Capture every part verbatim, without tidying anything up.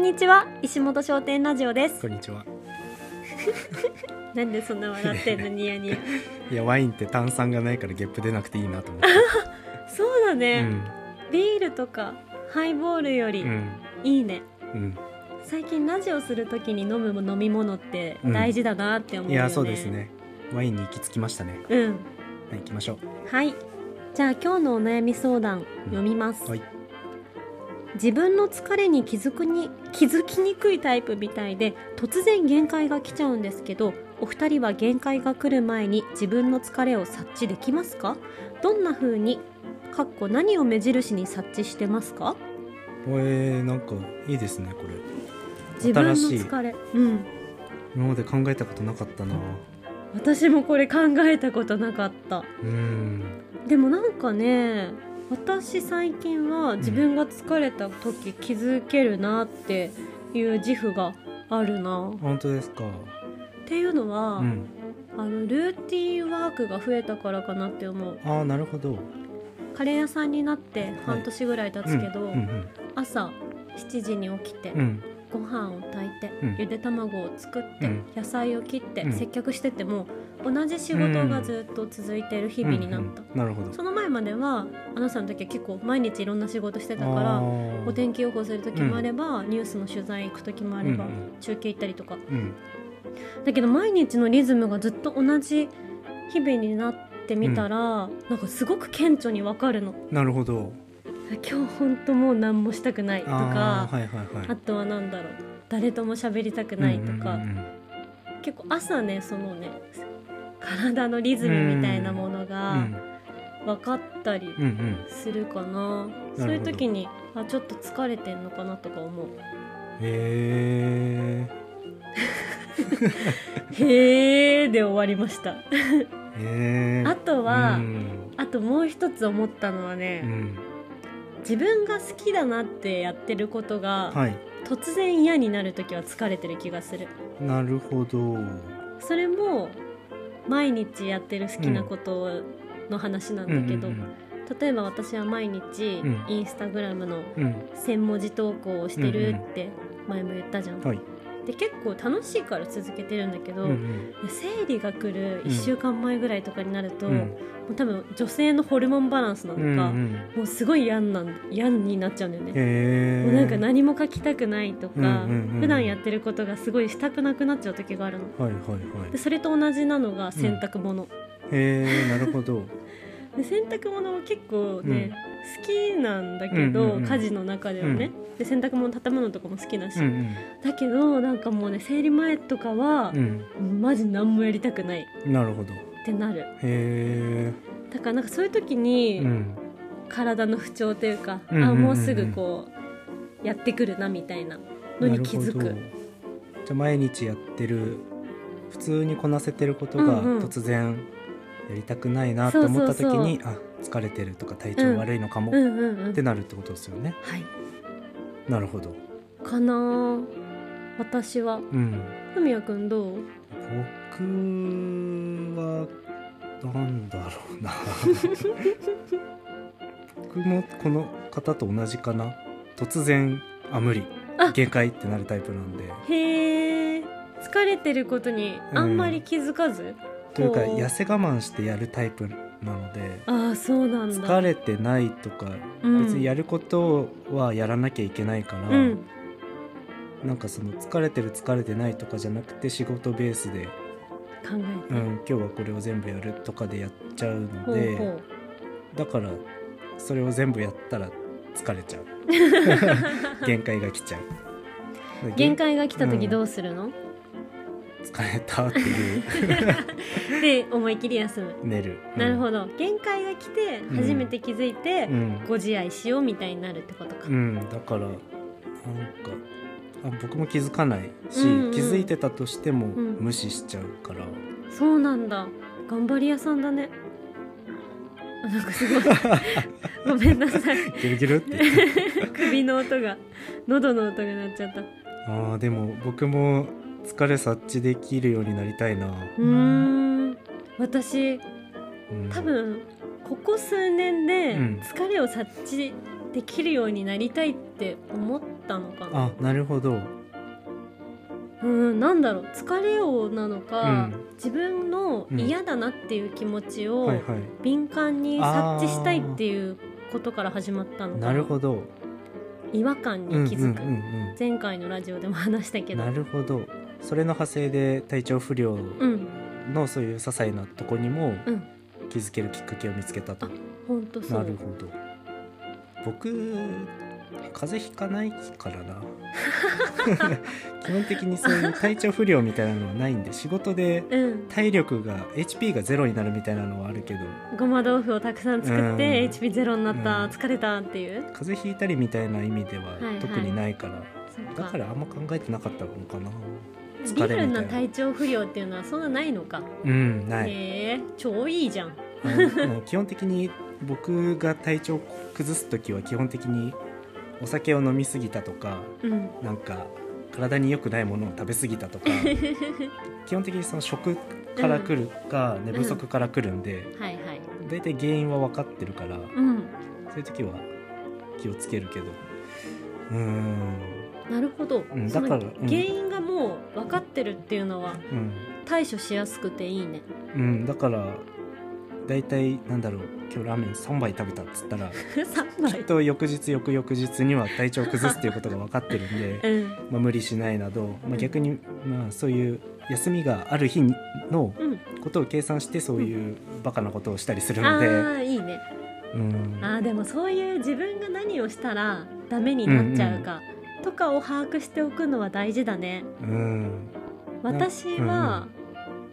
んにちは、石本商店ラジオです。こんにちは。なんでそんな笑ってんの、ニヤニヤ。いや、ワインって炭酸がないからゲップ出なくていいなと思って。そうだね、うん、ビールとかハイボールよりいいね、うんうん、最近ラジオするときに飲む飲み物って大事だなって思うよね、うん、いやそうですね、ワインに行き着きましたね。うん、はい、行きましょう。はい、じゃあ今日のお悩み相談読みます、うん、はい。自分の疲れに気づくに気づきにくいタイプみたいで、突然限界が来ちゃうんですけど、お二人は限界が来る前に自分の疲れを察知できますか？どんな風に、かっこ何を目印に察知してますか？えー、なんかいいですねこれ。自分の疲れ、うん、今まで考えたことなかったな。私もこれ考えたことなかった。うん、でもなんかね、私最近は自分が疲れた時気づけるなっていう自負があるな。本当ですか？っていうのは、うん、あのルーティンワークが増えたからかなって思う。ああ、なるほど。カレー屋さんになって半年ぐらい経つけど、はい、うんうんうん、朝しちじに起きて、うん、ご飯を炊いて、うん、ゆで卵を作って、うん、野菜を切って、うん、接客してても同じ仕事がずっと続いてる日々になった、うんうん、なるほど。その前まではアナさんの時は結構毎日いろんな仕事してたから、お天気予報する時もあれば、うん、ニュースの取材行く時もあれば、うんうん、中継行ったりとか、うん、だけど毎日のリズムがずっと同じ日々になってみたら、うん、なんかすごく顕著に分かるの。なるほど。今日本当もう何もしたくないとか、 あ,、はいはいはい、あとはなんだろう、誰とも喋りたくないとか、うんうんうん、結構朝ね、そのね、体のリズムみたいなものが分かったりするかな、うんうんうん、そういう時にあ、ちょっと疲れてんのかなとか思う。へーへーで終わりましたへー。あとは、うん、あともう一つ思ったのはね、うん、自分が好きだなってやってることが、はい、突然嫌になる時は疲れてる気がする。なるほど。それも毎日やってる好きなことの話なんだけど、うんうんうんうん、例えば私は毎日インスタグラムのせん文字投稿をしてるって前も言ったじゃん、うんうん、はい、で結構楽しいから続けてるんだけど、うんうん、生理が来るいっしゅうかんまえぐらいとかになると、うん、もう多分女性のホルモンバランスなのか、うんうん、もうすごい嫌な、嫌になっちゃうんだよね。へー。もうなんか何も書きたくないとか、うんうんうん、普段やってることがすごいしたくなくなっちゃう時があるの、はいはいはい、でそれと同じなのが洗濯物、うん、へー、なるほどで洗濯物も結構ね、うん、好きなんだけど、うんうんうん、家事の中ではね、うん、で洗濯物畳むのとかも好きだし、うんうん、だけどなんかもうね、生理前とかは、うん、マジ何もやりたくない。なるほど。ってなる。へー。だからなんかそういう時に、うん、体の不調というか、うんうんうんうん、あ、もうすぐこうやってくるなみたいなのに気づく。じゃあ毎日やってる普通にこなせてることが突然、うんうん、やりたくないなと思った時に、そうそうそう、あ、疲れてるとか体調悪いのかも、うんうんうんうん、ってなるってことですよね。はい、なるほどかな私は。ふみやくんどう？僕はなんだろうな僕もこの方と同じかな。突然あ、無理、限界ってなるタイプなんで。へー。疲れてることにあんまり気づかず、うん、というか痩せ我慢してやるタイプなので。ああ、そうなんだ。疲れてないとか、うん、別にやることはやらなきゃいけないから、うん、なんかその疲れてる疲れてないとかじゃなくて仕事ベースで考えて、うん、今日はこれを全部やるとかでやっちゃうので、ほうほう、だからそれを全部やったら疲れちゃう限界が来ちゃう。限界が来た時どうするの？うん、疲れたっていうで思い切り休む。寝る、うん、なるほど。限界が来て初めて気づいて、うん、ご自愛しようみたいになるってことか、うん、だからなんかあ、僕も気づかないし、うんうん、気づいてたとしても無視しちゃうから、うん、そうなんだ。頑張り屋さんだね。あ、なんかすごいごめんなさいギルギルって首の音が、喉の音が鳴っちゃった。あー、でも僕も疲れ察知できるようになりたいな。うーん、私、うん、多分ここ数年で疲れを察知できるようになりたいって思っったのかな。あ、なるほど。うん、なんだろう、疲れようなのか、うん、自分の嫌だなっていう気持ちを敏感に察知したいっていうことから始まったのかな。なるほど。違和感に気づく、うんうんうんうん、前回のラジオでも話したけど。なるほど。それの派生で体調不良のそういう些細なとこにも気づけるきっかけを見つけたと、うん、あ、ほんとそう。なるほど。僕風邪ひかないからな基本的にそういう体調不良みたいなのはないんで仕事で体力が、うん、エイチピー がゼロになるみたいなのはあるけど、ごま豆腐をたくさん作って、うん、エイチピー ゼロになった、うん、疲れたっていう風邪ひいたりみたいな意味では特にないから、はいはい、だからあんま考えてなかったのかな。疲れみたいなリアルな体調不良っていうのはそんなないのか。うん、ない。へー、超いいじゃん基本的に僕が体調崩すときは基本的にお酒を飲みすぎたとか、うん、なんか体に良くないものを食べすぎたとか基本的にその食から来るか、うん、寝不足から来るんで、うんはいはい、だいたい原因は分かってるから、うん、そういう時は気をつけるけど。うーん、なるほど、うん、だから原因がもう分かってるっていうのは対処しやすくていいね、うんうん、だからだいたいなんだろう、今日ラーメンさんばい食べたっつったらきっと翌日翌々日には体調を崩すっていうことが分かってるんで、うんまあ、無理しないなど、まあ、逆にまあそういう休みがある日のことを計算してそういうバカなことをしたりするので、うん、あ、いいね、うん、あ、でもそういう自分が何をしたらダメになっちゃうかとかを把握しておくのは大事だね、うん、私は、うん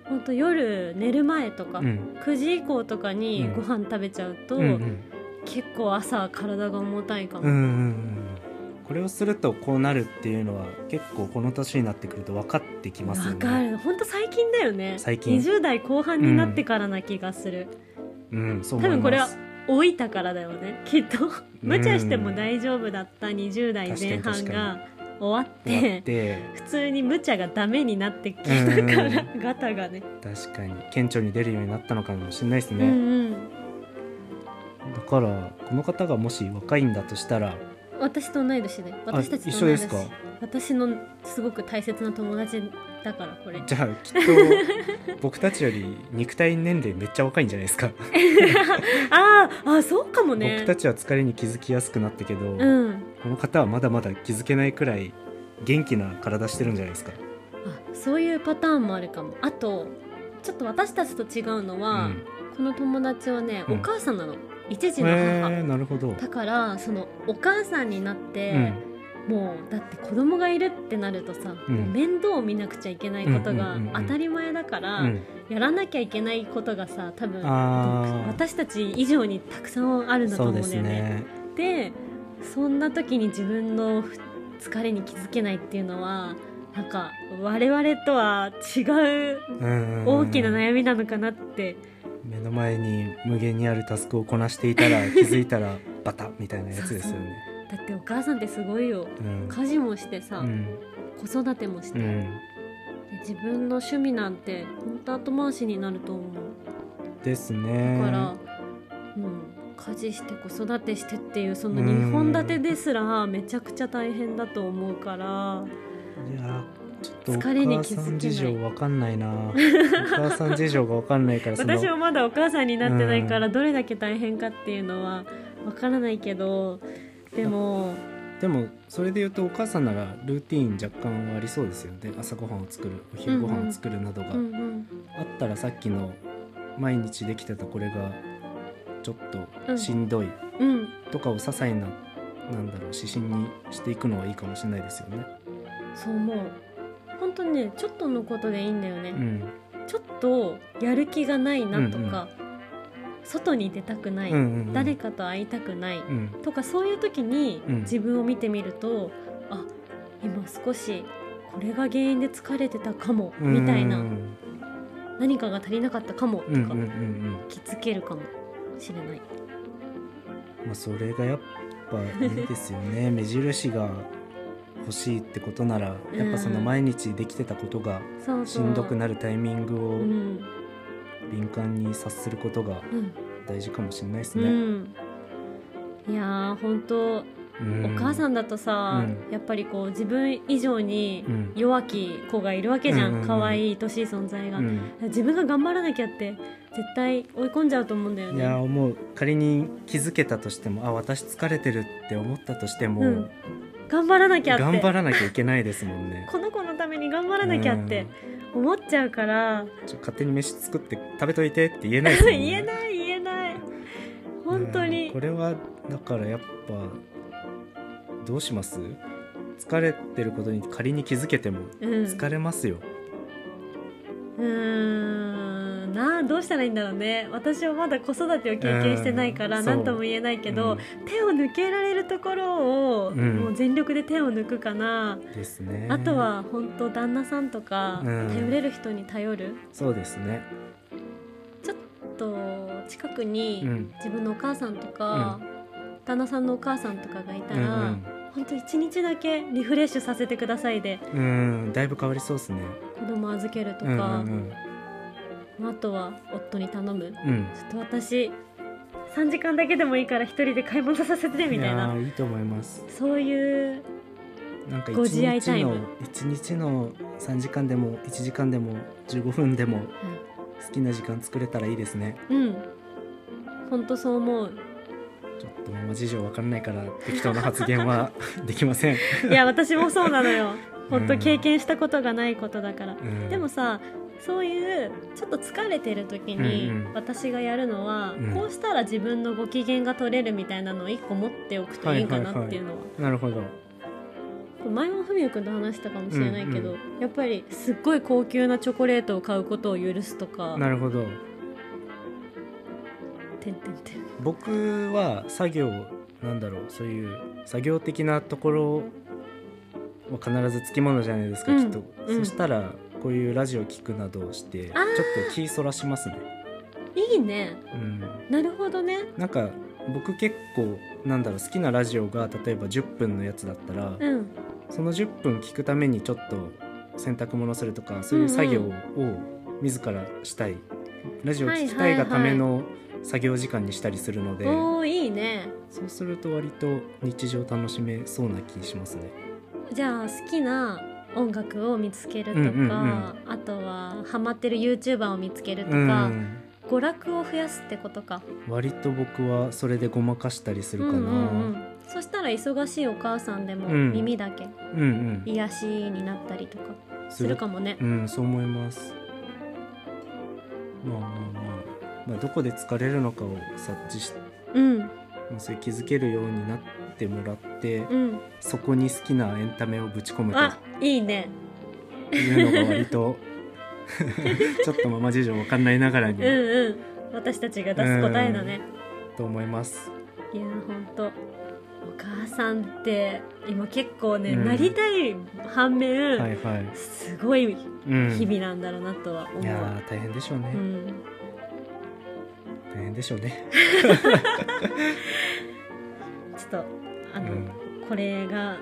本当夜寝る前とか、うん、くじ以降とかにご飯食べちゃうと、うんうん、結構朝体が重たいかも、うんうんうん、これをするとこうなるっていうのは結構この年になってくると分かってきますよね。分かる。本当最近だよね。最近にじゅう代後半になってからな気がする、うんうん、そう思います。多分これは老いたからだよねきっと無茶しても大丈夫だったにじゅう代前半が終わって、終わって普通に無茶がダメになってきたからガタがね、確かに顕著に出るようになったのかもしれないですね、うんうん、だからこの方がもし若いんだとしたら私と同い年で、私たちと同い年、一緒ですか。私のすごく大切な友達だからこれ。じゃあきっと僕たちより肉体年齢めっちゃ若いんじゃないですかああ、そうかもね。僕たちは疲れに気づきやすくなったけど、うん、この方はまだまだ気づけないくらい元気な体してるんじゃないですか。あ、そういうパターンもあるかも。あとちょっと私たちと違うのは、うん、この友達はね、うん、お母さんなの。一児の母、えー、なるほど。だからそのお母さんになって、うんもうだって子供がいるってなるとさ、うん、面倒を見なくちゃいけないことが当たり前だから、うんうんうんうん、やらなきゃいけないことがさ多分私たち以上にたくさんあるんだと思うんだよね。そうですね。で、そんな時に自分の疲れに気づけないっていうのはなんか我々とは違う大きな悩みなのかなって、うんうんうん、目の前に無限にあるタスクをこなしていたら気づいたらバタみたいなやつですよね。そうそう、だってお母さんってすごいよ、うん、家事もしてさ、うん、子育てもして、うん、自分の趣味なんて本当後回しになると思うですね。だから、うん、家事して子育てしてっていうそのにほん立てですらめちゃくちゃ大変だと思うから、うん、いやちょっとお母さん事情わかんないなお母さん事情がわかんないからその私もまだお母さんになってないからどれだけ大変かっていうのはわからないけど、でもでもそれで言うとお母さんならルーティーン若干はありそうですよね。朝ごはんを作る、お昼ごはんを作るなどが、うんうん、あったらさっきの毎日できてたこれがちょっとしんどいとかを些細な、なんだろう、指針にしていくのはいいかもしれないですよね。そう思う。本当にね、ちょっとのことでいいんだよね、うん、ちょっとやる気がないなとか、うんうん、外に出たくない、うんうんうん、誰かと会いたくない、うん、とかそういう時に自分を見てみると、うん、あ、今少しこれが原因で疲れてたかも、うんうん、みたいな、何かが足りなかったかもとか、うんうんうんうん、気づけるかもしれない、まあ、それがやっぱいいですよね目印が欲しいってことならやっぱその毎日できてたことがしんどくなるタイミングを、うん敏感に察することが大事かもしれないですね、うんうん、いやー本当お母さんだとさ、うん、やっぱりこう自分以上に弱き子がいるわけじゃん、可愛い愛しい存在が、うん、自分が頑張らなきゃって絶対追い込んじゃうと思うんだよね。いやもう仮に気づけたとしても、あ私疲れてるって思ったとしても、うん、頑張らなきゃって頑張らなきゃいけないですもんねこの子のために頑張らなきゃって思っちゃうから、うん、ちょ勝手に飯作って食べといてって言えないですもんね言えない言えない本当に、うん、これはだからやっぱどうします？疲れてることに仮に気づけても疲れますよ。うん、うーんなあどうしたらいいんだろうね。私はまだ子育てを経験してないから何とも言えないけど、うん、手を抜けられるところを、うん、もう全力で手を抜くかなです、ね、あとは本当旦那さんとか、うん、頼れる人に頼る。そうですね。ちょっと近くに自分のお母さんとか、うん、旦那さんのお母さんとかがいたら、うんうん本当いちにちだけリフレッシュさせてくださいで、うんだいぶ変わりそうですね。子供預けるとか、うんうんうん、あとは夫に頼む、うん、ちょっと私さんじかんだけでもいいから一人で買い物させてみたいな。いやいいと思います。そういうなんかご自愛タイム。いちにちのさんじかんでもいちじかんでもじゅうごふんでも、うん、好きな時間作れたらいいですね。うん本当そう思う。ちょっとママ事情分かんないから適当な発言はできませんいや私もそうなのよ本当経験したことがないことだから、うん、でもさそういうちょっと疲れてる時に私がやるのは、うんうん、こうしたら自分のご機嫌が取れるみたいなのをいっこ持っておくといいかなっていうのは、はいはいはい、なるほど。前もふみゆくんと話したかもしれないけど、うんうん、やっぱりすっごい高級なチョコレートを買うことを許すとか。なるほど。僕は作業なんだろうそういう作業的なところは必ずつきものじゃないですか、うん、きっと、うん、そしたらこういうラジオ聞くなどをしてちょっと気そらしますね。いいね、うん、なるほどね。なんか僕結構なんだろう好きなラジオが例えばじゅっぷんのやつだったら、うん、そのじゅっぷん聞くためにちょっと洗濯物するとかそういう作業を自らしたい、うんうん、ラジオ聞きたいがための、はいはいはい作業時間にしたりするので。おーいいね。そうすると割と日常楽しめそうな気しますね。じゃあ好きな音楽を見つけるとか、うんうんうん、あとはハマってる YouTuber を見つけるとか、うん、娯楽を増やすってことか。割と僕はそれでごまかしたりするかな、うんうんうん、そしたら忙しいお母さんでも耳だけ、うんうんうん、癒しになったりとかするかもね、うん、そう思います。まあまあまあまあ、どこで疲れるのかを察知して、うん、それ気づけるようになってもらって、うん、そこに好きなエンタメをぶち込むと。あ、いいね。いうのが割とちょっとママ事情わかんないながらにうん、うん、私たちが出す答えだねと思います。いや本当お母さんって今結構ね、うん、なりたい反面、はいはい、すごい日々なんだろうなとは思う、うん、いや大変でしょうね、うん大変でしょうねちょっとあの、うん、これが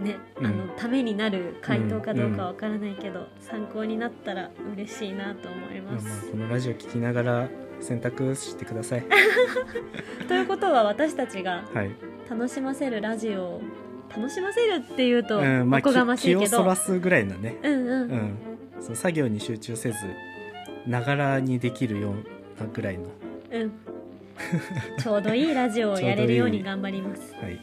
ねあの、うん、ためになる回答かどうかわからないけど、うん、参考になったら嬉しいなと思います、まあまあ、このラジオ聞きながら選択してくださいということは私たちが楽しませるラジオを楽しませるっていうとおこがましいけど、うんまあ、気をそらすぐらいのね、うんうんうん、その作業に集中せずながらにできるようなぐらいのうん、ちょうどいいラジオをやれるように頑張りますいい、はい、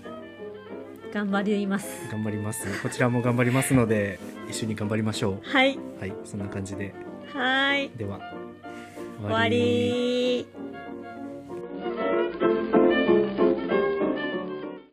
頑張ります頑張りますこちらも頑張りますので一緒に頑張りましょうはい、はい、そんな感じではいでは終わり。